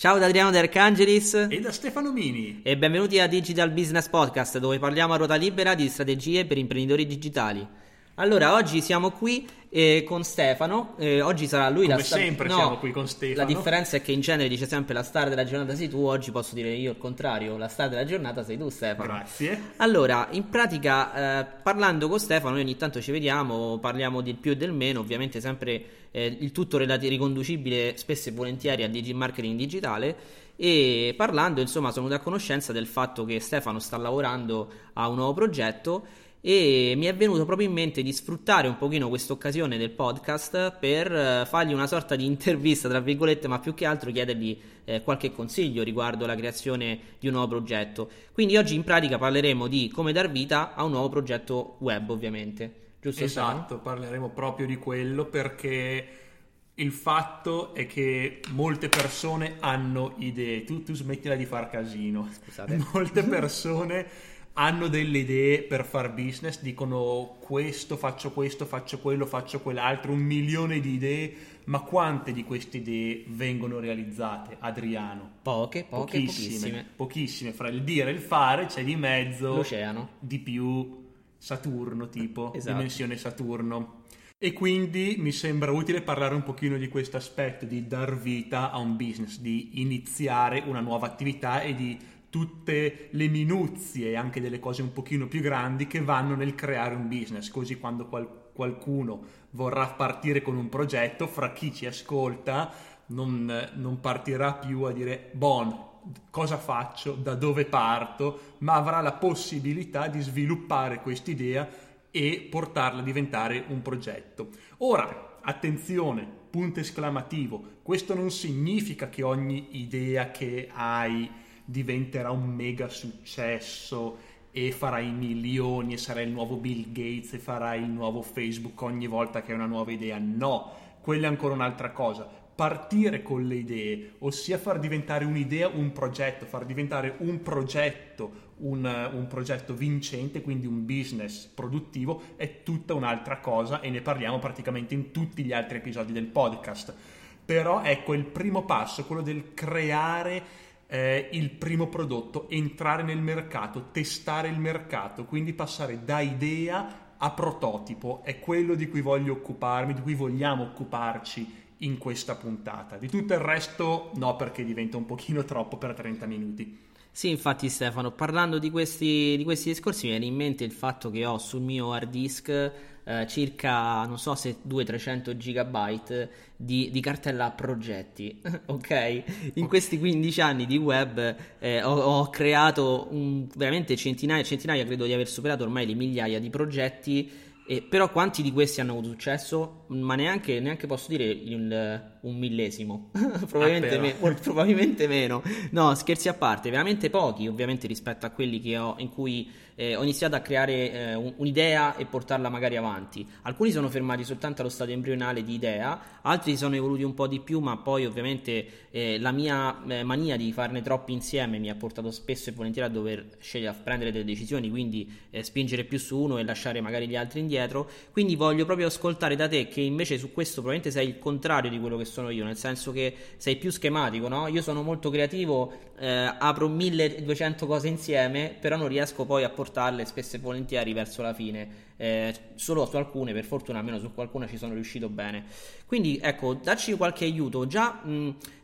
Ciao da Adriano D'Arcangelis e da Stefano Mini e benvenuti a Digital Business Podcast, dove parliamo a ruota libera di strategie per imprenditori digitali. Allora, oggi siamo qui con Stefano, oggi sarà lui siamo qui con Stefano. La differenza è che in genere dice sempre la star della giornata sei tu, oggi posso dire io il contrario, la star della giornata sei tu, Stefano. Grazie. Allora, in pratica parlando con Stefano noi ogni tanto ci vediamo, parliamo del più e del meno, ovviamente sempre il tutto riconducibile spesso e volentieri a marketing digitale, e parlando insomma sono venuto a conoscenza del fatto che Stefano sta lavorando a un nuovo progetto e mi è venuto proprio in mente di sfruttare un pochino questa occasione del podcast per fargli una sorta di intervista tra virgolette, ma più che altro chiedergli qualche consiglio riguardo la creazione di un nuovo progetto. Quindi oggi in pratica parleremo di come dar vita a un nuovo progetto web, ovviamente, giusto? Esatto, Sam? Parleremo proprio di quello, perché il fatto è che molte persone hanno idee. Tu smettila di far casino. Scusate. Molte persone hanno delle idee per far business, dicono questo, faccio quello, faccio quell'altro, 1 milione di idee, ma quante di queste idee vengono realizzate, Adriano? Pochissime, fra il dire e il fare c'è di mezzo l'oceano, di più Saturno tipo, esatto. Dimensione Saturno. E quindi mi sembra utile parlare un pochino di questo aspetto, di dar vita a un business, di iniziare una nuova attività e di tutte le minuzie, anche delle cose un pochino più grandi che vanno nel creare un business, così quando qualcuno vorrà partire con un progetto, fra chi ci ascolta non partirà più a dire cosa faccio, da dove parto, ma avrà la possibilità di sviluppare quest'idea e portarla a diventare un progetto. Ora, attenzione, punto esclamativo, questo non significa che ogni idea che hai diventerà un mega successo e farai milioni e sarai il nuovo Bill Gates e farai il nuovo Facebook ogni volta che hai una nuova idea. No, quella è ancora un'altra cosa. Partire con le idee, ossia far diventare un'idea un progetto, far diventare un progetto un progetto vincente, quindi un business produttivo, è tutta un'altra cosa, e ne parliamo praticamente in tutti gli altri episodi del podcast. Però ecco, il primo passo, quello del creare il primo prodotto, entrare nel mercato, testare il mercato, quindi passare da idea a prototipo, è quello di cui voglio occuparmi, di cui vogliamo occuparci in questa puntata. Di tutto il resto no, perché diventa un pochino troppo per 30 minuti. Sì, infatti Stefano, parlando di questi discorsi mi viene in mente il fatto che ho sul mio hard disk circa, non so se 200-300 gigabyte di cartella progetti, ok? In questi 15 anni di web ho creato veramente centinaia, credo di aver superato ormai le migliaia di progetti, però quanti di questi hanno avuto successo? Ma neanche posso dire un millesimo, probabilmente meno. No, scherzi a parte, veramente pochi ovviamente rispetto a quelli che in cui ho iniziato a creare un'idea e portarla magari avanti. Alcuni sono fermati soltanto allo stadio embrionale di idea, altri sono evoluti un po' di più, ma poi ovviamente la mia mania di farne troppi insieme mi ha portato spesso e volentieri a dover scegliere, a prendere delle decisioni, quindi spingere più su uno e lasciare magari gli altri indietro. Quindi voglio proprio ascoltare da te, che invece su questo probabilmente sei il contrario di quello che sono io, nel senso che sei più schematico, no? Io sono molto creativo, apro 1200 cose insieme, però non riesco poi a portarle spesso e volentieri verso la fine, solo su alcune, per fortuna almeno su qualcuna ci sono riuscito bene. Quindi ecco, dacci qualche aiuto,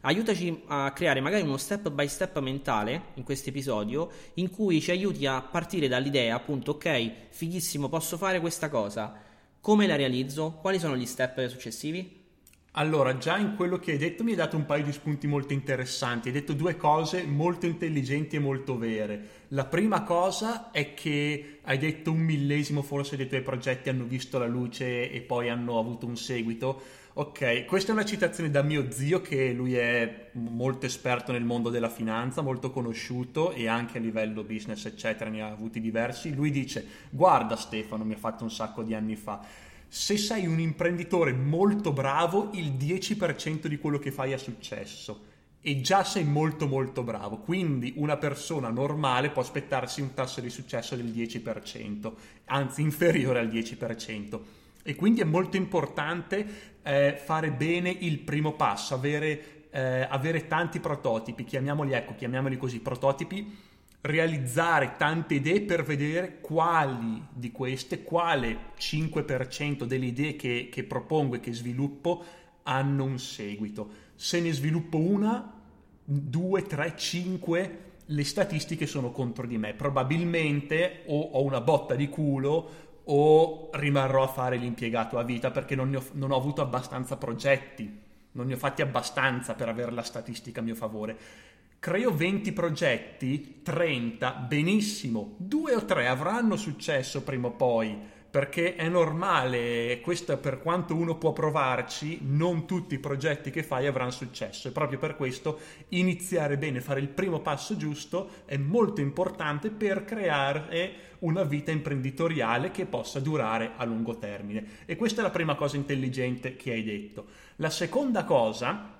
aiutaci a creare magari uno step by step mentale in questo episodio, in cui ci aiuti a partire dall'idea, appunto, ok, fighissimo, posso fare questa cosa, come la realizzo, quali sono gli step successivi? Allora, già in quello che hai detto mi hai dato un paio di spunti molto interessanti, hai detto due cose molto intelligenti e molto vere. La prima cosa è che hai detto 1 millesimo forse dei tuoi progetti hanno visto la luce e poi hanno avuto un seguito. Ok, questa è una citazione da mio zio, che lui è molto esperto nel mondo della finanza, molto conosciuto, e anche a livello business eccetera ne ha avuti diversi. Lui dice, guarda Stefano, mi ha fatto un sacco di anni fa, se sei un imprenditore molto bravo, il 10% di quello che fai ha successo, e già sei molto molto bravo, quindi una persona normale può aspettarsi un tasso di successo del 10%, anzi inferiore al 10%, e quindi è molto importante fare bene il primo passo, avere avere tanti prototipi, chiamiamoli così, prototipi, realizzare tante idee per vedere quali di queste, quale 5% delle idee che propongo e che sviluppo hanno un seguito. Se ne sviluppo una, 2, 3, 5, le statistiche sono contro di me. Probabilmente o ho una botta di culo o rimarrò a fare l'impiegato a vita perché non ho avuto abbastanza progetti, non ne ho fatti abbastanza per avere la statistica a mio favore. Creo 20 progetti, 30, benissimo, 2 o 3 avranno successo prima o poi, perché è normale, questo per quanto uno può provarci, non tutti i progetti che fai avranno successo, e proprio per questo iniziare bene, fare il primo passo giusto è molto importante per creare una vita imprenditoriale che possa durare a lungo termine. E questa è la prima cosa intelligente che hai detto. La seconda cosa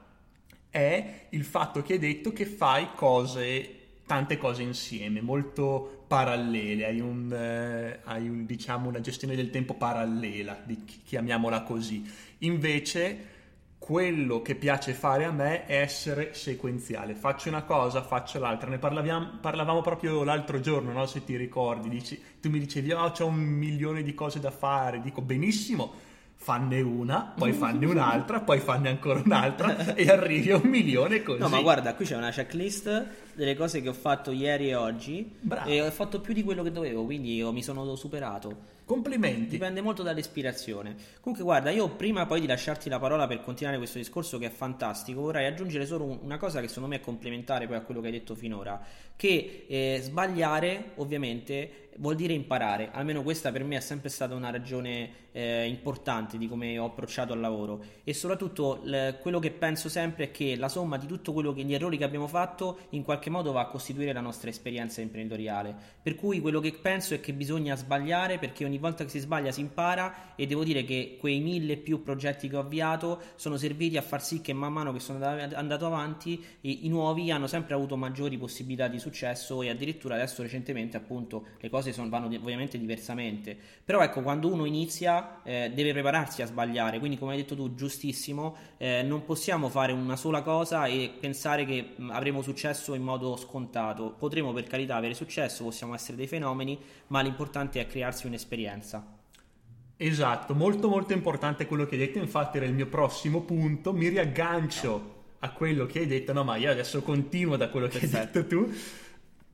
è il fatto che hai detto che fai cose, tante cose insieme, molto parallele, hai un, diciamo, una gestione del tempo parallela, chiamiamola così. Invece quello che piace fare a me è essere sequenziale, faccio una cosa, faccio l'altra. Ne parlavamo proprio l'altro giorno, no? Se ti ricordi, tu mi dicevi c'ho 1 milione di cose da fare, dico benissimo, fanne una, poi fanne un'altra, poi fanne ancora un'altra e arrivi a 1 milione così. No, ma guarda, qui c'è una checklist delle cose che ho fatto ieri e oggi. Bravo. E ho fatto più di quello che dovevo, quindi mi sono superato. Complimenti. Dipende molto dall'ispirazione. Comunque guarda, io prima poi di lasciarti la parola per continuare questo discorso che è fantastico, vorrei aggiungere solo una cosa che secondo me è complementare poi a quello che hai detto finora, che sbagliare ovviamente vuol dire imparare. Almeno questa per me è sempre stata una ragione importante di come ho approcciato al lavoro, e soprattutto quello che penso sempre è che la somma di tutto quello che gli errori che abbiamo fatto in qualche modo va a costituire la nostra esperienza imprenditoriale, per cui quello che penso è che bisogna sbagliare, perché ogni volta che si sbaglia si impara, e devo dire che quei 1000 più progetti che ho avviato sono serviti a far sì che man mano che sono andato avanti i nuovi hanno sempre avuto maggiori possibilità di successo, e addirittura adesso recentemente appunto le cose vanno ovviamente diversamente, però ecco, quando uno inizia deve prepararsi a sbagliare, quindi come hai detto tu giustissimo, non possiamo fare una sola cosa e pensare che avremo successo in modo scontato. Potremo per carità avere successo, possiamo essere dei fenomeni, ma l'importante è crearsi un'esperienza. Esatto, molto molto importante quello che hai detto, infatti era il mio prossimo punto, mi riaggancio a quello che hai detto. No, ma io adesso continuo da quello che Perfetto. Hai detto tu,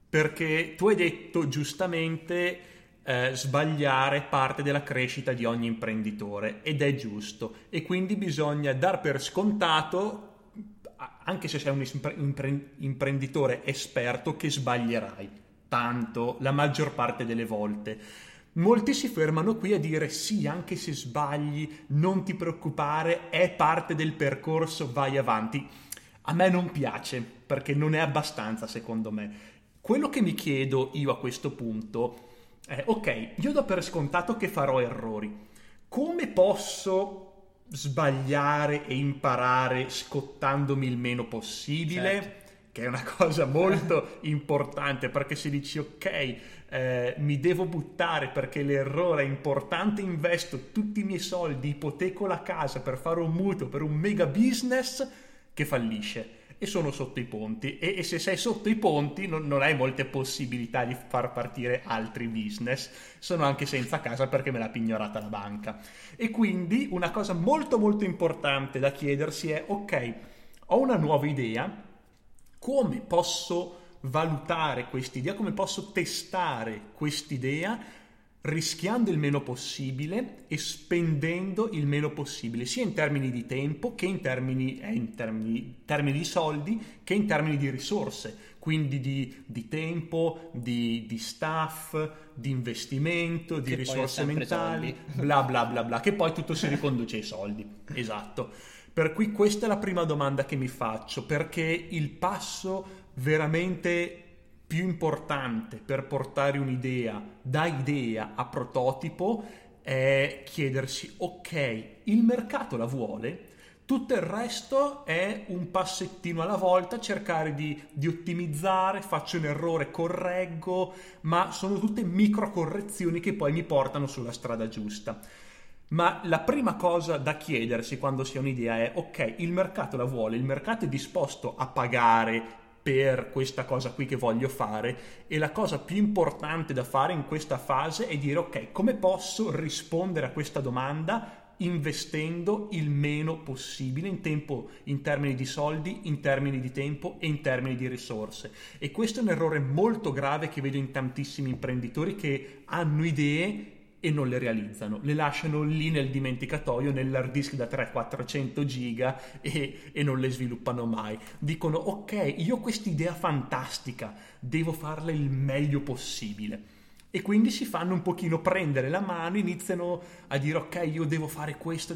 perché tu hai detto giustamente sbagliare parte della crescita di ogni imprenditore, ed è giusto, e quindi bisogna dar per scontato, anche se sei un imprenditore esperto, che sbaglierai tanto, la maggior parte delle volte. Molti si fermano qui a dire sì, anche se sbagli non ti preoccupare, è parte del percorso, vai avanti. A me non piace, perché non è abbastanza secondo me. Quello che mi chiedo io a questo punto è, ok, io do per scontato che farò errori, come posso sbagliare e imparare scottandomi il meno possibile? Certo. Che è una cosa molto importante, perché se dici ok, mi devo buttare perché l'errore è importante, investo tutti i miei soldi, ipoteco la casa per fare un mutuo per un mega business che fallisce. E sono sotto i ponti, e se sei sotto i ponti non hai molte possibilità di far partire altri business. Sono anche senza casa perché me l'ha pignorata la banca. E quindi una cosa molto molto importante da chiedersi è ok, ho una nuova idea, come posso valutare quest'idea, come posso testare quest'idea, rischiando il meno possibile e spendendo il meno possibile, sia in termini di tempo che in termini di soldi, che in termini di risorse, quindi di tempo, di staff, di investimento, di risorse mentali, bla bla bla bla, che poi tutto si riconduce ai soldi. Esatto. Per cui questa è la prima domanda che mi faccio, perché il passo veramente più importante per portare un'idea da idea a prototipo è chiedersi ok, il mercato la vuole, tutto il resto è un passettino alla volta, cercare di ottimizzare, faccio un errore, correggo, ma sono tutte micro correzioni che poi mi portano sulla strada giusta. Ma la prima cosa da chiedersi quando si ha un'idea è: ok, il mercato la vuole, il mercato è disposto a pagare per questa cosa qui che voglio fare? E la cosa più importante da fare in questa fase è dire: ok, come posso rispondere a questa domanda investendo il meno possibile in tempo, in termini di soldi, in termini di tempo e in termini di risorse? E questo è un errore molto grave che vedo in tantissimi imprenditori che hanno idee e non le realizzano, le lasciano lì nel dimenticatoio, nell'hard disk da 300-400 giga e non le sviluppano mai. Dicono: ok, io ho quest'idea fantastica, devo farla il meglio possibile. E quindi si fanno un pochino prendere la mano, iniziano a dire: ok, io devo fare questo,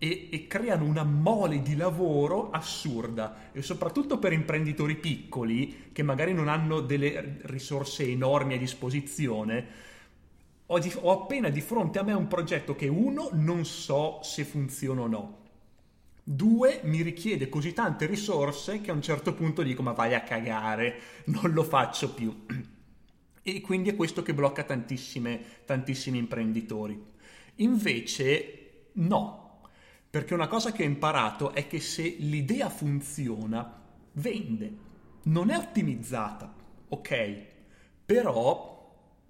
e creano una mole di lavoro assurda. E soprattutto per imprenditori piccoli che magari non hanno delle risorse enormi a disposizione, ho appena di fronte a me un progetto che, uno, non so se funziona o no, due, mi richiede così tante risorse che a un certo punto dico: ma vai a cagare, non lo faccio più. E quindi è questo che blocca tantissimi imprenditori. Invece no, perché una cosa che ho imparato è che se l'idea funziona, vende. Non è ottimizzata, ok, però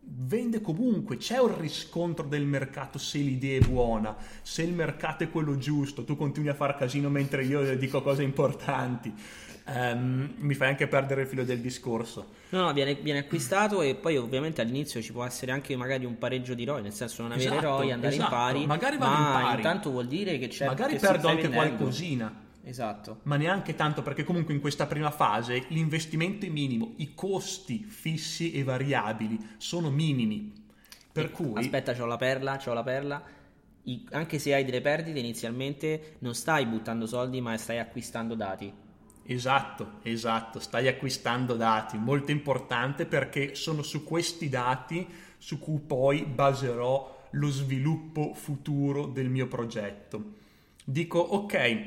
vende comunque. C'è un riscontro del mercato se l'idea è buona, se il mercato è quello giusto. Tu continui a far casino mentre io dico cose importanti. Mi fai anche perdere il filo del discorso. No, viene acquistato, e poi ovviamente all'inizio ci può essere anche magari un pareggio di ROI, nel senso non avere ROI, andare in pari, magari ma intanto vuol dire che c'è, magari che perdo anche qualcosina. Esatto. Ma neanche tanto, perché comunque in questa prima fase l'investimento è minimo, i costi fissi e variabili sono minimi. Per cui aspetta, c'ho la perla. Anche se hai delle perdite inizialmente, non stai buttando soldi, ma stai acquistando dati. Esatto, stai acquistando dati, molto importante, perché sono su questi dati su cui poi baserò lo sviluppo futuro del mio progetto. Dico: ok,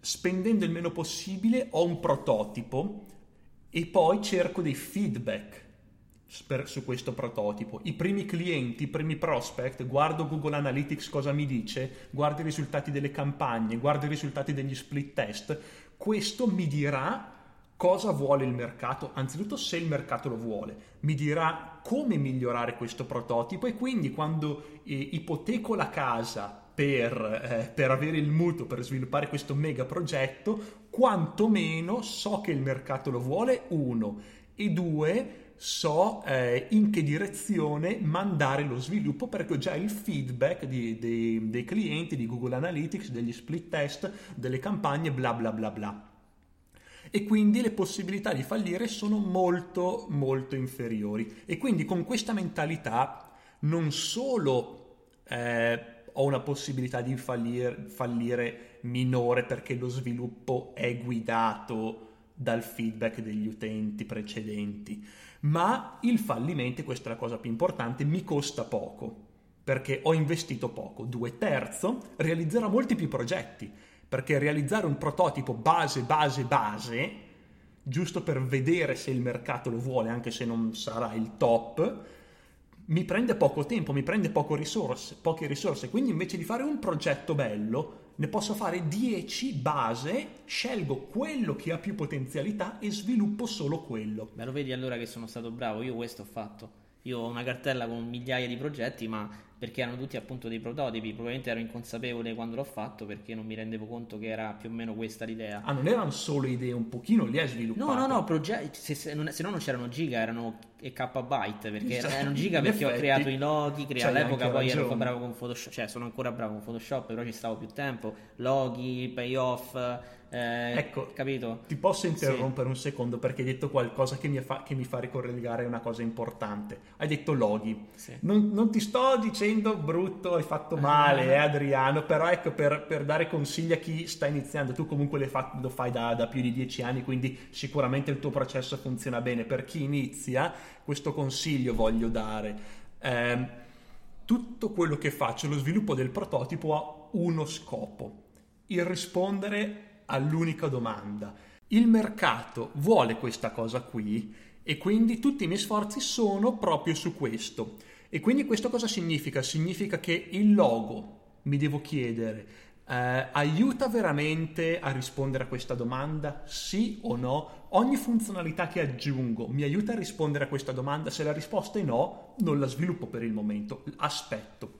spendendo il meno possibile ho un prototipo, e poi cerco dei feedback su questo prototipo. I primi clienti, i primi prospect, guardo Google Analytics cosa mi dice, guardo i risultati delle campagne, guardo i risultati degli split test. Questo mi dirà cosa vuole il mercato, anzitutto se il mercato lo vuole, mi dirà come migliorare questo prototipo. E quindi quando ipoteco la casa per avere il mutuo per sviluppare questo mega progetto, quantomeno so che il mercato lo vuole, uno, e due, so in che direzione mandare lo sviluppo, perché ho già il feedback dei clienti, di Google Analytics, degli split test, delle campagne, bla bla bla bla. E quindi le possibilità di fallire sono molto molto inferiori. E quindi con questa mentalità non solo ho una possibilità di fallire minore, perché lo sviluppo è guidato dal feedback degli utenti precedenti, ma il fallimento, questa è la cosa più importante, mi costa poco, perché ho investito poco. 2/3 realizzerò molti più progetti, perché realizzare un prototipo base, giusto per vedere se il mercato lo vuole, anche se non sarà il top, mi prende poco tempo, mi prende poche risorse, quindi invece di fare un progetto bello ne posso fare 10 base, scelgo quello che ha più potenzialità e sviluppo solo quello. Beh, lo vedi allora che sono stato bravo, io questo ho fatto. Io ho una cartella con migliaia di progetti, ma perché erano tutti appunto dei prototipi, probabilmente ero inconsapevole quando l'ho fatto, perché non mi rendevo conto che era più o meno questa l'idea. Ah, non erano solo idee, un pochino li hai sviluppati? No, progetti, se no non c'erano giga, erano kbyte, perché erano giga perché ho creato i loghi, all'epoca poi ragione. Ero bravo con Photoshop, cioè sono ancora bravo con Photoshop, però ci stavo più tempo, loghi, payoff, ecco, capito? Ti posso interrompere un secondo, perché hai detto qualcosa che mi fa ricollegare una cosa importante. Hai detto loghi. Sì. Non ti sto dicendo brutto, hai fatto male, Adriano, però ecco, per dare consigli a chi sta iniziando. Tu comunque lo fai da più di 10 anni, quindi sicuramente il tuo processo funziona bene. Per chi inizia, questo consiglio voglio dare. Tutto quello che faccio, lo sviluppo del prototipo, ha uno scopo: il rispondere all'unica domanda. Il mercato vuole questa cosa qui, e quindi tutti i miei sforzi sono proprio su questo. E quindi questo cosa significa? Significa che il logo, mi devo chiedere, aiuta veramente a rispondere a questa domanda? Sì o no? Ogni funzionalità che aggiungo mi aiuta a rispondere a questa domanda? Se la risposta è no, non la sviluppo per il momento, aspetto.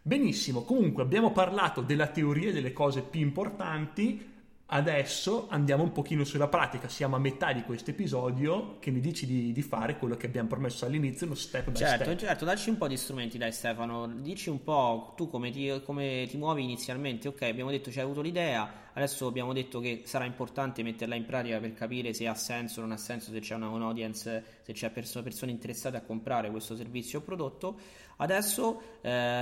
Benissimo, comunque abbiamo parlato della teoria e delle cose più importanti. Adesso andiamo un pochino sulla pratica, siamo a metà di questo episodio. Che mi dici di fare quello che abbiamo promesso all'inizio, uno step by step? Certo, dacci un po' di strumenti, dai Stefano, dici un po' tu come ti muovi inizialmente. Ok, abbiamo detto ci hai avuto l'idea, adesso abbiamo detto che sarà importante metterla in pratica per capire se ha senso o non ha senso, se c'è un audience, se c'è persone interessate a comprare questo servizio o prodotto. Adesso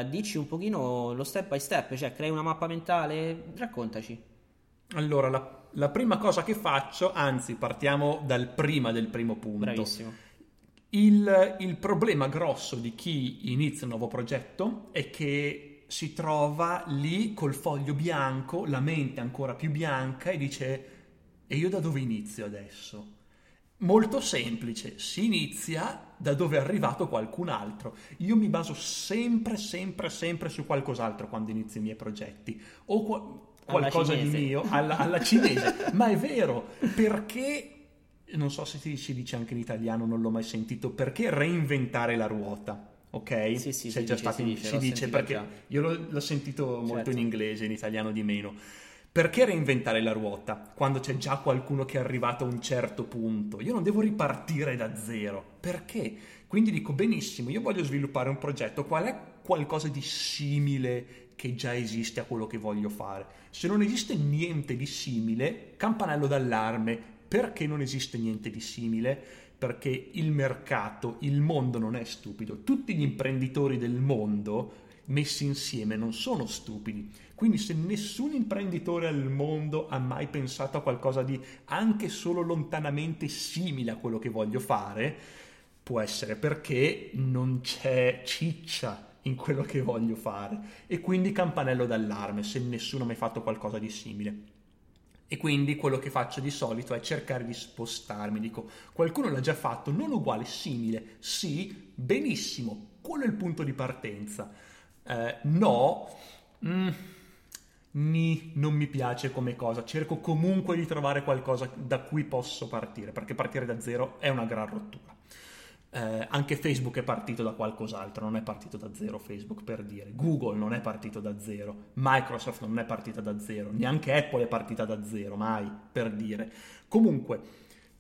dici un pochino lo step by step, cioè crei una mappa mentale, raccontaci. Allora, la prima cosa che faccio, anzi partiamo del primo punto. Bravissimo. Il problema grosso di chi inizia un nuovo progetto è che si trova lì col foglio bianco, la mente ancora più bianca, e dice: e io da dove inizio adesso? Molto semplice, si inizia da dove è arrivato qualcun altro. Io mi baso sempre su qualcos'altro quando inizio i miei progetti, o qualcosa di mio, alla cinese. Ma è vero, perché, non so se si dice anche in italiano, non l'ho mai sentito, perché reinventare la ruota, ok? Sì, c'è già stato, si dice perché già. Io l'ho sentito molto, certo, in inglese, in italiano di meno. Perché reinventare la ruota quando c'è già qualcuno che è arrivato a un certo punto? Io non devo ripartire da zero, perché? Quindi dico: benissimo, io voglio sviluppare un progetto, qual è qualcosa di simile che già esiste a quello che voglio fare? Se non esiste niente di simile, campanello d'allarme. Perché non esiste niente di simile? Perché il mercato, il mondo non è stupido. Tutti gli imprenditori del mondo messi insieme non sono stupidi. Quindi se nessun imprenditore al mondo ha mai pensato a qualcosa di anche solo lontanamente simile a quello che voglio fare, può essere perché non c'è ciccia in quello che voglio fare, e quindi campanello d'allarme se nessuno ha mai fatto qualcosa di simile. E quindi quello che faccio di solito è cercare di spostarmi, dico: qualcuno l'ha già fatto, non uguale, simile, sì, benissimo, quello è il punto di partenza. Non mi piace come cosa, cerco comunque di trovare qualcosa da cui posso partire, perché partire da zero è una gran rottura. Anche Facebook è partito da qualcos'altro, non è partito da zero Facebook, per dire. Google non è partito da zero, Microsoft non è partita da zero, neanche Apple è partita da zero, mai, per dire. Comunque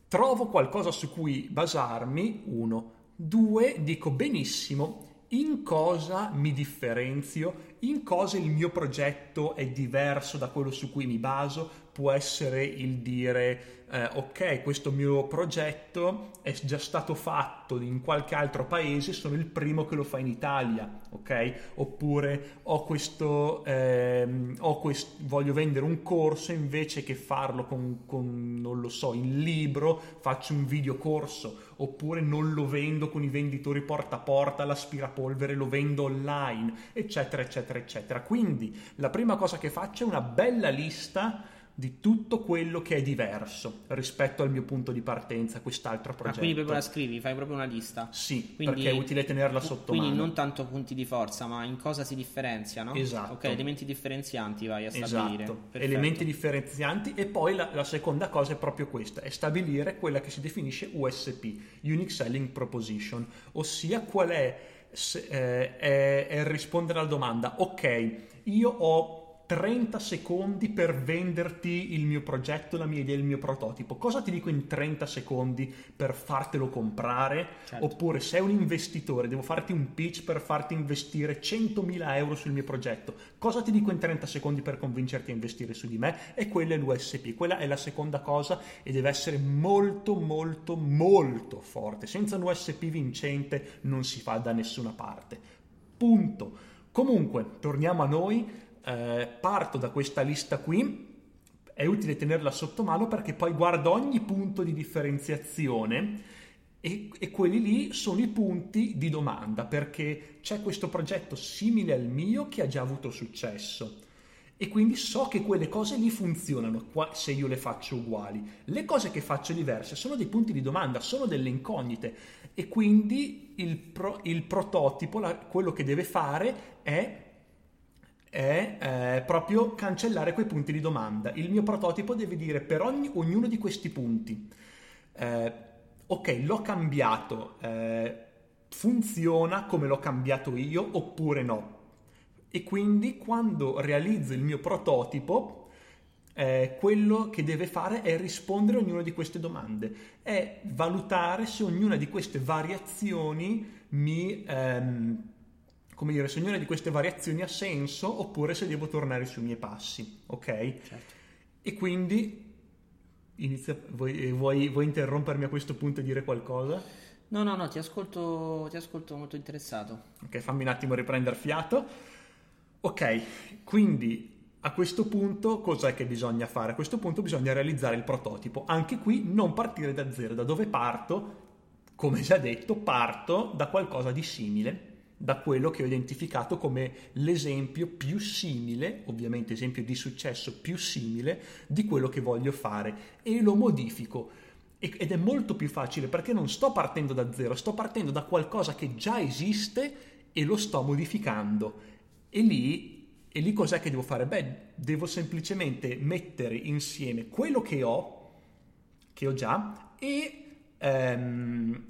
trovo qualcosa su cui basarmi, 1, 2, dico: benissimo, in cosa mi differenzio, in cosa il mio progetto è diverso da quello su cui mi baso. Può essere il dire: ok, questo mio progetto è già stato fatto in qualche altro paese, sono il primo che lo fa in Italia, ok? Oppure voglio vendere un corso, invece che farlo con non lo so, in libro, faccio un video corso. Oppure non lo vendo con i venditori porta a porta, l'aspirapolvere lo vendo online, eccetera, eccetera, eccetera. Quindi la prima cosa che faccio è una bella lista di tutto quello che è diverso rispetto al mio punto di partenza, quest'altro progetto. Ma quindi proprio la scrivi, fai proprio una lista? Sì, quindi, perché è utile tenerla sotto mano. Quindi non tanto punti di forza, ma in cosa si differenzia, no? Esatto. Ok, elementi differenzianti vai a stabilire. Esatto, perfetto. Elementi differenzianti. E poi la seconda cosa è proprio questa, è stabilire quella che si definisce USP, Unique Selling Proposition, ossia qual è rispondere alla domanda: ok, io ho 30 secondi per venderti il mio progetto, la mia idea, il mio prototipo. Cosa ti dico in 30 secondi per fartelo comprare? Certo. Oppure, sei un investitore, devo farti un pitch per farti investire 100.000 euro sul mio progetto. Cosa ti dico in 30 secondi per convincerti a investire su di me? E quella è l'USP, quella è la seconda cosa, e deve essere molto molto molto forte. Senza un USP vincente non si fa da nessuna parte. Punto. Comunque, torniamo a noi. Parto da questa lista qui, è utile tenerla sotto mano perché poi guardo ogni punto di differenziazione e quelli lì sono i punti di domanda, perché c'è questo progetto simile al mio che ha già avuto successo e quindi so che quelle cose lì funzionano se io le faccio uguali. Le cose che faccio diverse sono dei punti di domanda, sono delle incognite, e quindi il prototipo, quello che deve fare è proprio cancellare quei punti di domanda. Il mio prototipo deve dire per ognuno di questi punti ok, l'ho cambiato, funziona come l'ho cambiato io oppure no? E quindi quando realizzo il mio prototipo quello che deve fare è rispondere a ognuna di queste domande, è valutare se ognuna di queste variazioni se ognuna di queste variazioni ha senso oppure se devo tornare sui miei passi, ok? Certo. E quindi vuoi interrompermi a questo punto e dire qualcosa? No, ti ascolto molto interessato. Ok, fammi un attimo riprendere fiato. Ok, quindi a questo punto cos'è che bisogna fare? A questo punto bisogna realizzare il prototipo. Anche qui non partire da zero. Da dove parto? Come già detto, parto da qualcosa di simile, da quello che ho identificato come l'esempio più simile, ovviamente esempio di successo più simile, di quello che voglio fare, e lo modifico. Ed è molto più facile perché non sto partendo da zero, sto partendo da qualcosa che già esiste e lo sto modificando. E lì cos'è che devo fare? Devo semplicemente mettere insieme quello che ho già e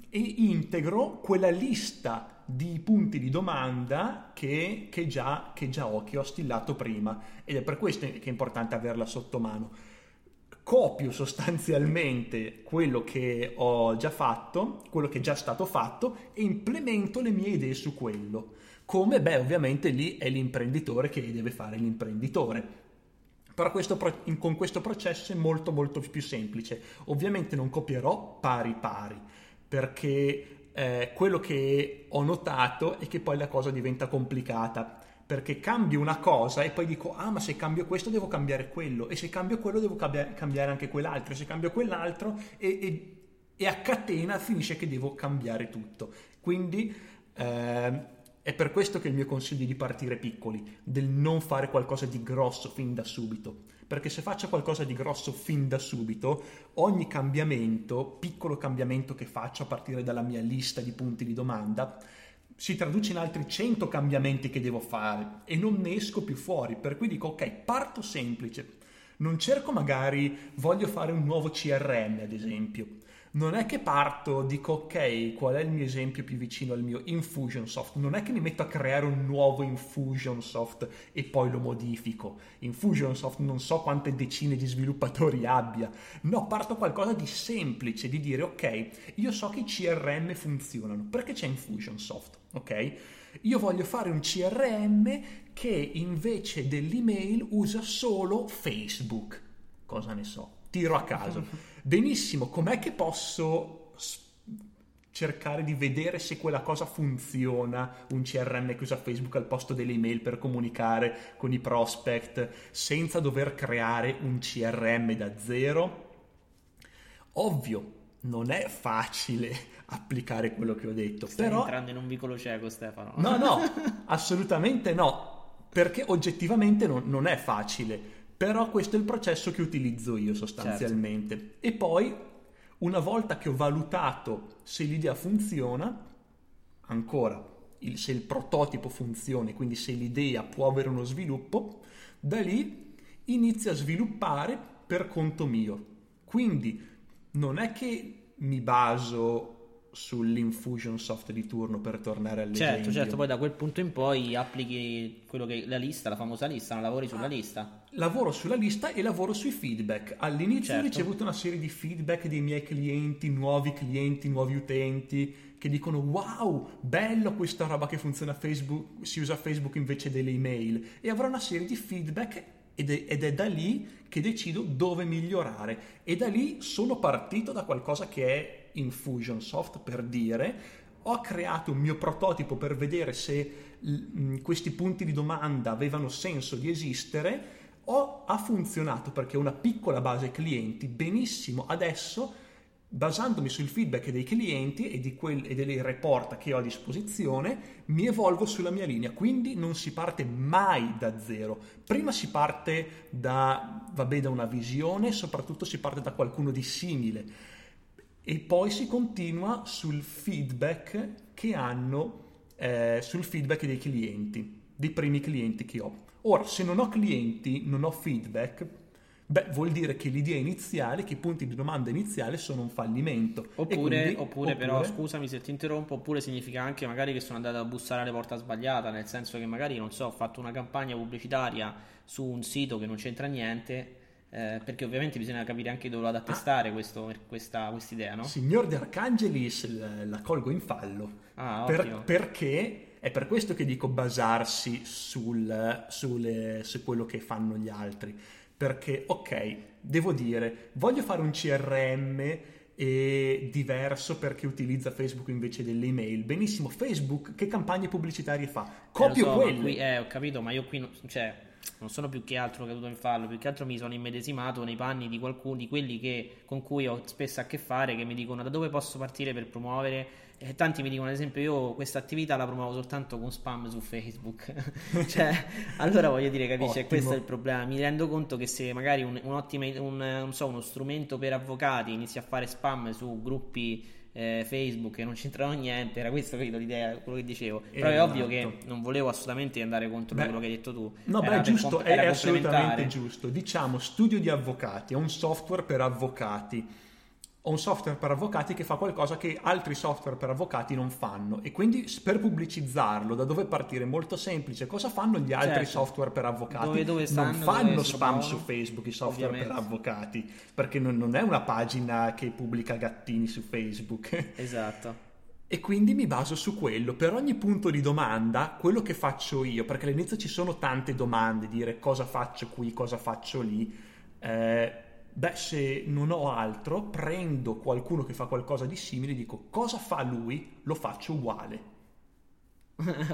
integro quella lista di punti di domanda che ho stillato prima, ed è per questo che è importante averla sotto mano. Copio sostanzialmente quello che ho già fatto, quello che è già stato fatto, e implemento le mie idee su quello. Come? Ovviamente lì è l'imprenditore che deve fare l'imprenditore. Però con questo processo è molto molto più semplice. Ovviamente non copierò pari perché quello che ho notato è che poi la cosa diventa complicata, perché cambio una cosa e poi dico ma se cambio questo devo cambiare quello, e se cambio quello devo cambiare anche quell'altro, e se cambio quell'altro e a catena finisce che devo cambiare tutto. Quindi è per questo che il mio consiglio è di partire piccoli, del non fare qualcosa di grosso fin da subito, perché se faccio qualcosa di grosso fin da subito, ogni cambiamento, piccolo cambiamento che faccio a partire dalla mia lista di punti di domanda, si traduce in altri 100 cambiamenti che devo fare e non ne esco più fuori. Per cui dico ok, parto semplice, non cerco magari voglio fare un nuovo CRM ad esempio, non è che parto, dico ok, qual è il mio esempio più vicino al mio Infusionsoft, non è che mi metto a creare un nuovo Infusionsoft e poi lo modifico. Infusionsoft non so quante decine di sviluppatori abbia, no, parto qualcosa di semplice, di dire ok, io so che i CRM funzionano perché c'è Infusionsoft, ok? Io voglio fare un CRM che invece dell'email usa solo Facebook, cosa ne so, tiro a caso. Benissimo, com'è che posso cercare di vedere se quella cosa funziona, un CRM che usa Facebook al posto delle email per comunicare con i prospect, senza dover creare un CRM da zero? Ovvio, non è facile applicare quello che ho detto. Stai entrando in un vicolo cieco, Stefano. No, assolutamente no, perché oggettivamente non è facile. Però questo è il processo che utilizzo io sostanzialmente. Certo. E poi, una volta che ho valutato se l'idea funziona, se il prototipo funziona, quindi se l'idea può avere uno sviluppo, da lì inizio a sviluppare per conto mio. Quindi non è che mi baso sull'Infusionsoft di turno per tornare all'esempio. Certo, poi da quel punto in poi applichi quello che la lista, la famosa lista, non lavori sulla lista. Lavoro sulla lista e lavoro sui feedback. All'inizio certo. Ho ricevuto una serie di feedback dei miei clienti, nuovi utenti che dicono wow, bello questa roba che funziona Facebook, si usa Facebook invece delle email, e avrò una serie di feedback ed è da lì che decido dove migliorare, e da lì sono partito da qualcosa che è Infusionsoft, per dire ho creato un mio prototipo per vedere se questi punti di domanda avevano senso di esistere, ha funzionato perché una piccola base clienti, benissimo, adesso basandomi sul feedback dei clienti e dei report che ho a disposizione, mi evolvo sulla mia linea. Quindi non si parte mai da zero. Prima si parte da una visione, soprattutto si parte da qualcuno di simile, e poi si continua sul feedback che hanno, sul feedback dei clienti, dei primi clienti che ho. Ora, se non ho clienti, non ho feedback, vuol dire che l'idea iniziale, che i punti di domanda iniziale sono un fallimento. Oppure, scusami se ti interrompo, oppure significa anche magari che sono andato a bussare alle porte sbagliate, nel senso che magari, non so, ho fatto una campagna pubblicitaria su un sito che non c'entra niente, perché ovviamente bisogna capire anche dove vado a testare quest'idea, no? Signor D'Arcangelis, la colgo in fallo. Perché... È per questo che dico basarsi su quello che fanno gli altri, perché ok, devo dire, voglio fare un CRM diverso perché utilizza Facebook invece delle email. Benissimo, Facebook che campagne pubblicitarie fa? Copio quello. Ho capito, ma io qui non sono più che altro caduto in fallo, più che altro mi sono immedesimato nei panni di qualcuno, di quelli con cui ho spesso a che fare, che mi dicono da dove posso partire per promuovere. Tanti mi dicono, ad esempio, io questa attività la promuovo soltanto con spam su Facebook. Allora voglio dire, capisci, ottimo. Questo è il problema. Mi rendo conto che se magari uno strumento per avvocati inizia a fare spam su gruppi Facebook che non c'entrano niente, era questo, capito, l'idea, quello che dicevo. Però è ovvio che non volevo assolutamente andare contro quello che hai detto tu. No, è giusto, è assolutamente giusto. Diciamo, studio di avvocati, è un software per avvocati. Ho un software per avvocati che fa qualcosa che altri software per avvocati non fanno, e quindi per pubblicizzarlo da dove partire? Molto semplice. Cosa fanno gli altri software per avvocati? Non fanno spam su Facebook i software ovviamente per avvocati, perché non è una pagina che pubblica gattini su Facebook. Esatto. E quindi mi baso su quello. Per ogni punto di domanda, quello che faccio io, perché all'inizio ci sono tante domande, dire cosa faccio qui, cosa faccio lì, se non ho altro, prendo qualcuno che fa qualcosa di simile e dico cosa fa lui, lo faccio uguale.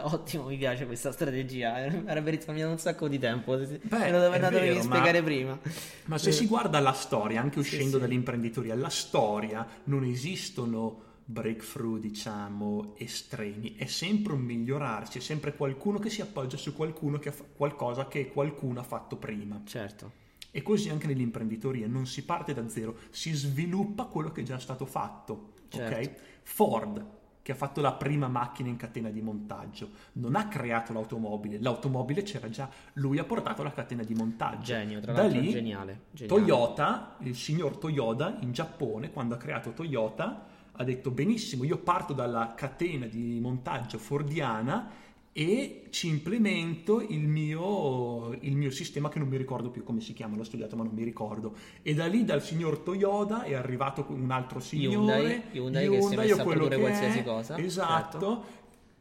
Ottimo, mi piace questa strategia, avrebbe risparmiato un sacco di tempo. Dovevi spiegare prima. Ma se si guarda la storia, anche uscendo dall'imprenditoria, la storia, non esistono breakthrough, diciamo, estremi, è sempre un migliorarsi, è sempre qualcuno che si appoggia su qualcuno che fa qualcosa che qualcuno ha fatto prima. Certo. E così anche nell'imprenditoria non si parte da zero, si sviluppa quello che è già stato fatto. Certo. Okay? Ford, che ha fatto la prima macchina in catena di montaggio, non ha creato l'automobile c'era già, lui ha portato la catena di montaggio. Genio, tra l'altro, da lì, geniale. Toyota, il signor Toyoda in Giappone, quando ha creato Toyota, ha detto benissimo, io parto dalla catena di montaggio fordiana e ci implemento il mio sistema, che non mi ricordo più come si chiama, l'ho studiato ma non mi ricordo, e da lì, dal signor Toyoda, è arrivato un altro signore, Hyundai che si è messo a produrre qualsiasi cosa, esatto, certo.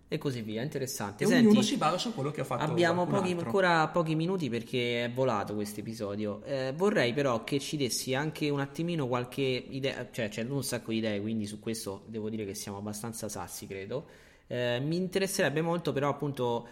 E così via. Interessante. E ognuno si basa su quello che ha fatto. Abbiamo ancora pochi minuti perché è volato questo episodio, vorrei però che ci dessi anche un attimino qualche idea, c'è un sacco di idee, quindi su questo devo dire che siamo abbastanza sassi, credo. Mi interesserebbe molto però appunto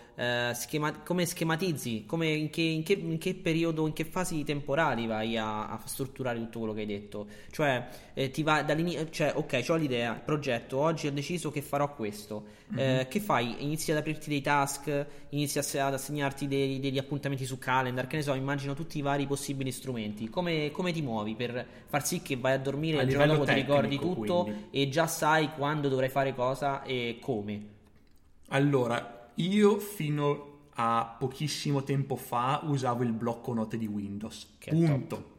come schematizzi, come in che periodo, in che fasi temporali vai a strutturare tutto quello che hai detto, cioè ti va dall'inizio, cioè ok, ho l'idea, il progetto, oggi ho deciso che farò questo, che fai? Inizi ad aprirti dei task, inizi ad assegnarti degli appuntamenti su calendar, che ne so, immagino tutti i vari possibili strumenti, come ti muovi per far sì che vai a dormire il giorno dopo ti ricordi tutto, quindi, e già sai quando dovrai fare cosa e come. Allora, io fino a pochissimo tempo fa usavo il blocco note di Windows, punto.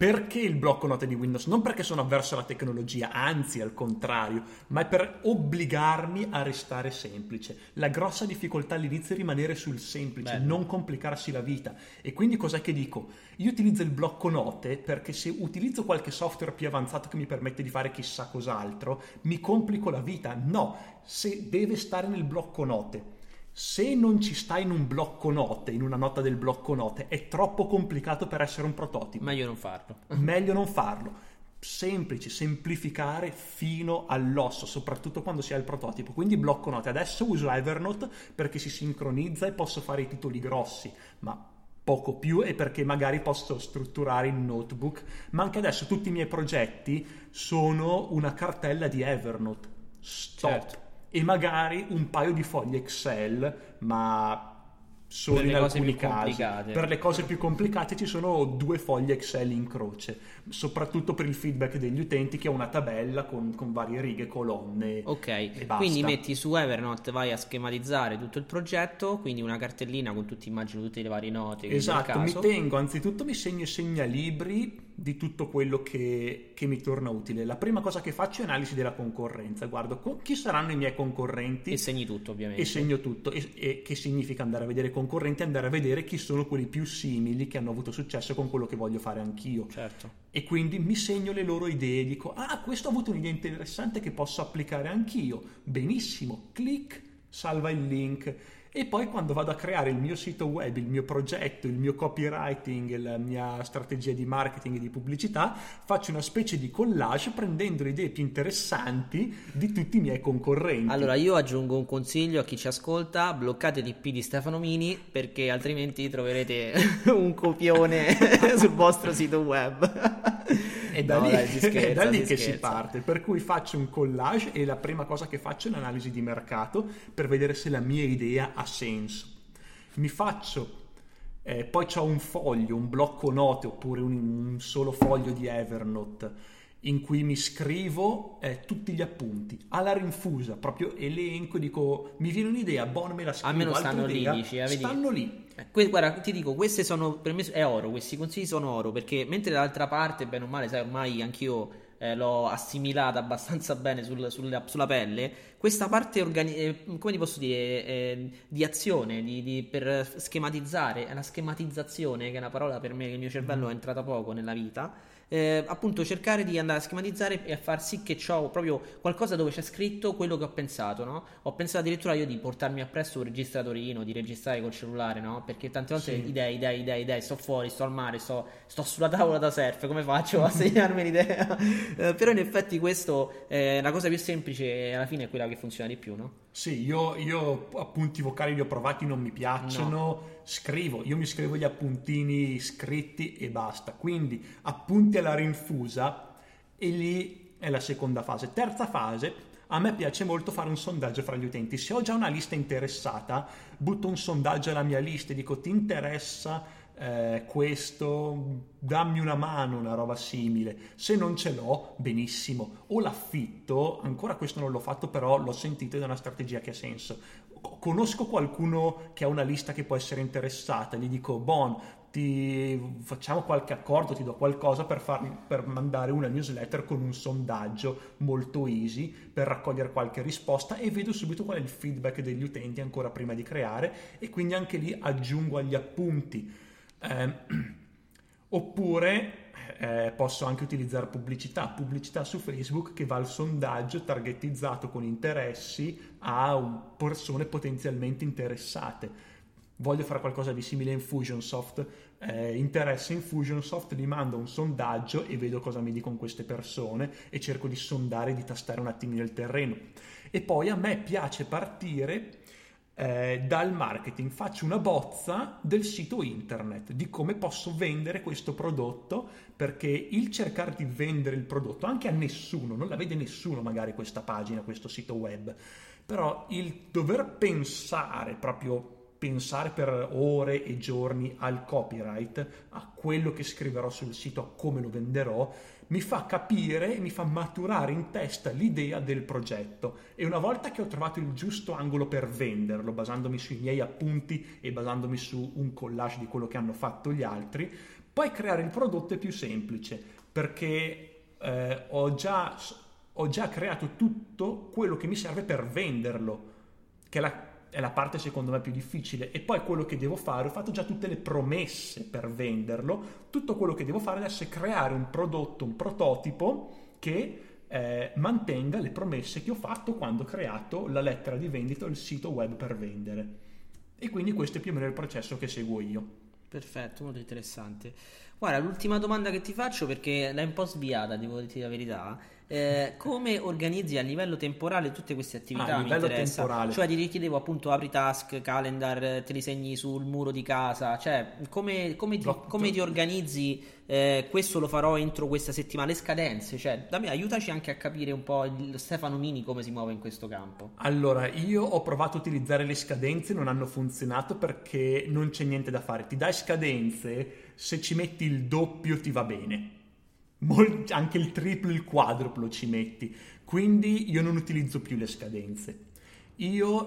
Perché il blocco note di Windows? Non perché sono avverso alla tecnologia, anzi al contrario, ma è per obbligarmi a restare semplice. La grossa difficoltà all'inizio è rimanere sul semplice, non complicarsi la vita. E quindi cos'è che dico? Io utilizzo il blocco note perché se utilizzo qualche software più avanzato che mi permette di fare chissà cos'altro, mi complico la vita. No, se deve stare nel blocco note. Se non ci sta in un blocco note, in una nota del blocco note, è troppo complicato per essere un prototipo. Meglio non farlo. Semplice, semplificare fino all'osso, soprattutto quando si ha il prototipo. Quindi blocco note. Adesso uso Evernote perché si sincronizza e posso fare i titoli grossi, ma poco più e perché magari posso strutturare in notebook, ma anche adesso tutti i miei progetti sono una cartella di Evernote, stop, certo. E magari un paio di fogli Excel, ma solo in alcuni casi, per le cose più complicate ci sono 2 fogli Excel in croce, soprattutto per il feedback degli utenti, che è una tabella con varie righe, colonne, ok, e basta. Quindi metti su Evernote, vai a schematizzare tutto il progetto, quindi una cartellina con tutti, immagino, tutte le varie note, esatto, mi tengo, anzitutto mi segno i segnalibri di tutto quello che mi torna utile. La prima cosa che faccio è analisi della concorrenza, guardo chi saranno i miei concorrenti e segni tutto, ovviamente, e segno tutto, e che significa andare a vedere concorrenti, andare a vedere chi sono quelli più simili, che hanno avuto successo con quello che voglio fare anch'io, certo. E quindi mi segno le loro idee, dico questo ha avuto un'idea interessante che posso applicare anch'io, benissimo, clic, salva il link. E poi quando vado a creare il mio sito web, il mio progetto, il mio copywriting, la mia strategia di marketing e di pubblicità, faccio una specie di collage prendendo le idee più interessanti di tutti i miei concorrenti. Allora io aggiungo un consiglio a chi ci ascolta: bloccate l'IP di Stefano Mini, perché altrimenti troverete un copione sul vostro sito web. È da lì che si parte, per cui faccio un collage e la prima cosa che faccio è un'analisi di mercato per vedere se la mia idea ha senso. Mi faccio poi c'ho un foglio, un blocco note oppure un solo foglio di Evernote in cui mi scrivo tutti gli appunti alla rinfusa, proprio elenco, dico mi viene un'idea, buona, me la scrivo, almeno stanno idea, lì, dici, stanno lì. Guarda, ti dico, questi sono, per me è oro, questi consigli sono oro, perché mentre dall'altra parte, bene o male, sai, ormai anch'io l'ho assimilata abbastanza bene sulla pelle, questa parte come ti posso dire, di azione, per schematizzare, è una schematizzazione, che è una parola per me che il mio cervello è entrata poco nella vita, appunto cercare di andare a schematizzare e a far sì che ho proprio qualcosa dove c'è scritto quello che ho pensato, no? Ho pensato addirittura io di portarmi appresso un registratorino, di registrare col cellulare, no? Perché tante volte idee, sto fuori, sto al mare, sto sulla tavola da surf, come faccio a segnarmi l'idea? Però in effetti questo è la cosa più semplice, alla fine è quella che funziona di più, no? Sì, io appunti vocali li ho provati, non mi piacciono, no. Io mi scrivo gli appuntini scritti e basta, quindi appunti alla rinfusa, e lì è la seconda fase. Terza fase, a me piace molto fare un sondaggio fra gli utenti. Se ho già una lista interessata, butto un sondaggio alla mia lista e dico: ti interessa questo, dammi una mano, una roba simile. Se non ce l'ho, benissimo, o l'affitto, ancora questo non l'ho fatto, però l'ho sentito ed è una strategia che ha senso. Conosco qualcuno che ha una lista che può essere interessata, gli dico: bon, ti facciamo qualche accordo, ti do qualcosa per mandare una newsletter con un sondaggio molto easy per raccogliere qualche risposta, e vedo subito qual è il feedback degli utenti ancora prima di creare, e quindi anche lì aggiungo agli appunti. Oppure posso anche utilizzare pubblicità su Facebook, che va al sondaggio targetizzato con interessi a persone potenzialmente interessate. Voglio fare qualcosa di simile a Infusionsoft, interessa Infusionsoft, gli mando un sondaggio e vedo cosa mi dicono queste persone, e cerco di sondare, di tastare un attimino il terreno. E poi a me piace partire dal marketing, faccio una bozza del sito internet, di come posso vendere questo prodotto, perché il cercare di vendere il prodotto anche a nessuno, non la vede nessuno magari questa pagina, questo sito web, però il dover pensare per ore e giorni al copyright, a quello che scriverò sul sito, a come lo venderò, mi fa capire e mi fa maturare in testa l'idea del progetto, e una volta che ho trovato il giusto angolo per venderlo, basandomi sui miei appunti e basandomi su un collage di quello che hanno fatto gli altri, poi creare il prodotto è più semplice, perché ho già creato tutto quello che mi serve per venderlo, che è la parte secondo me più difficile, e poi quello che devo fare, ho fatto già tutte le promesse per venderlo, tutto quello che devo fare adesso è creare un prodotto, un prototipo che mantenga le promesse che ho fatto quando ho creato la lettera di vendita o il sito web per vendere, e quindi questo è più o meno il processo che seguo io. Perfetto, molto interessante. Guarda, l'ultima domanda che ti faccio, perché l'hai un po' sviata, devo dirti la verità, Come organizzi a livello temporale tutte queste attività? A livello temporale, cioè ti chiedevo appunto, apri task, calendar, te li segni sul muro di casa, cioè come ti organizzi? Questo lo farò entro questa settimana, le scadenze, cioè da me, aiutaci anche a capire un po' il Stefano Mini come si muove in questo campo. Allora, io ho provato a utilizzare le scadenze, non hanno funzionato perché non c'è niente da fare, ti dai scadenze, se ci metti il doppio ti va bene, anche il triplo, il quadruplo ci metti, quindi io non utilizzo più le scadenze. Io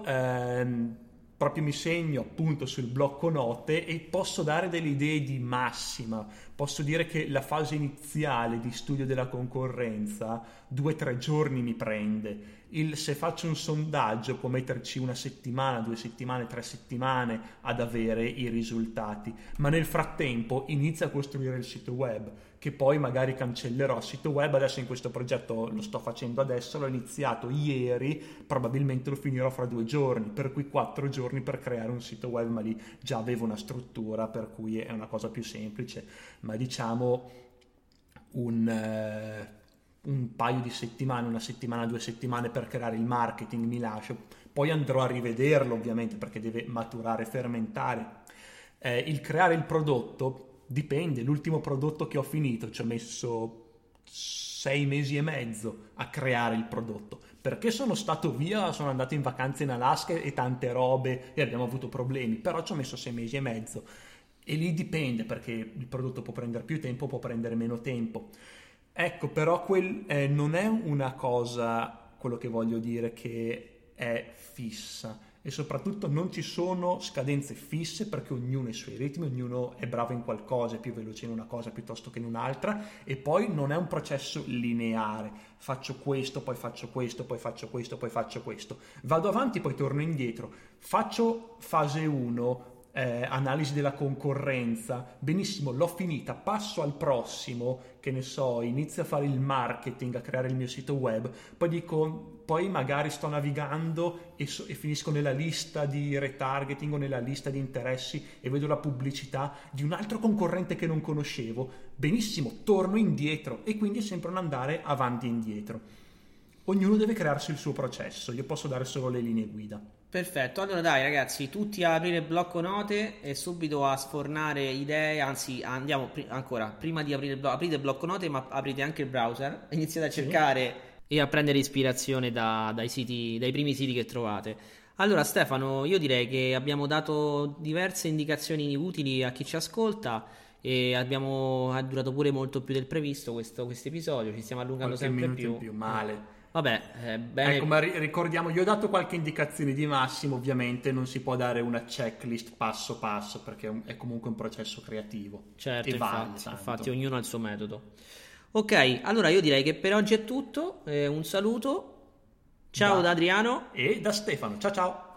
proprio mi segno appunto sul blocco note e posso dare delle idee di massima, posso dire che la fase iniziale di studio della concorrenza 2 o 3 giorni mi prende, se faccio un sondaggio può metterci 1 settimana, 2 settimane, 3 settimane ad avere i risultati, ma nel frattempo inizio a costruire il sito web, che poi magari cancellerò il sito web. Adesso in questo progetto lo sto facendo adesso, l'ho iniziato ieri, probabilmente lo finirò fra 2 giorni, per cui 4 giorni per creare un sito web, ma lì già avevo una struttura per cui è una cosa più semplice, ma diciamo un paio di settimane, 1 settimana, 2 settimane per creare il marketing mi lascio, poi andrò a rivederlo ovviamente perché deve maturare, fermentare. Il creare il prodotto dipende, l'ultimo prodotto che ho finito ci ho messo 6 mesi e mezzo a creare il prodotto, perché sono stato via, sono andato in vacanza in Alaska e tante robe e abbiamo avuto problemi, però ci ho messo 6 mesi e mezzo e lì dipende, perché il prodotto può prendere più tempo, può prendere meno tempo. Ecco, però non è una cosa, quello che voglio dire, che è fissa, e soprattutto non ci sono scadenze fisse perché ognuno ha i suoi ritmi, ognuno è bravo in qualcosa, è più veloce in una cosa piuttosto che in un'altra, e poi non è un processo lineare, faccio questo, poi faccio questo, poi faccio questo, poi faccio questo, vado avanti, poi torno indietro, faccio fase 1, analisi della concorrenza, benissimo, l'ho finita, passo al prossimo, che ne so, inizio a fare il marketing, a creare il mio sito web, poi dico, poi magari sto navigando e finisco nella lista di retargeting o nella lista di interessi e vedo la pubblicità di un altro concorrente che non conoscevo, benissimo, torno indietro, e quindi è sempre un andare avanti e indietro. Ognuno deve crearsi il suo processo, io posso dare solo le linee guida. Perfetto, allora dai ragazzi, tutti a aprire il blocco note e subito a sfornare idee, anzi andiamo ancora, prima di aprire aprite il blocco note, ma aprite anche il browser, iniziate a cercare e a prendere ispirazione dai siti, dai primi siti che trovate. Allora Stefano, io direi che abbiamo dato diverse indicazioni utili a chi ci ascolta e è durato pure molto più del previsto questo episodio, ci stiamo allungando sempre più. Male. Vabbè, bene. Ecco, ma ricordiamo, io ho dato qualche indicazione di massimo, ovviamente non si può dare una checklist passo passo perché è comunque un processo creativo. Certo, infatti ognuno ha il suo metodo. Ok, allora io direi che per oggi è tutto, un saluto, ciao da Adriano e da Stefano, ciao ciao.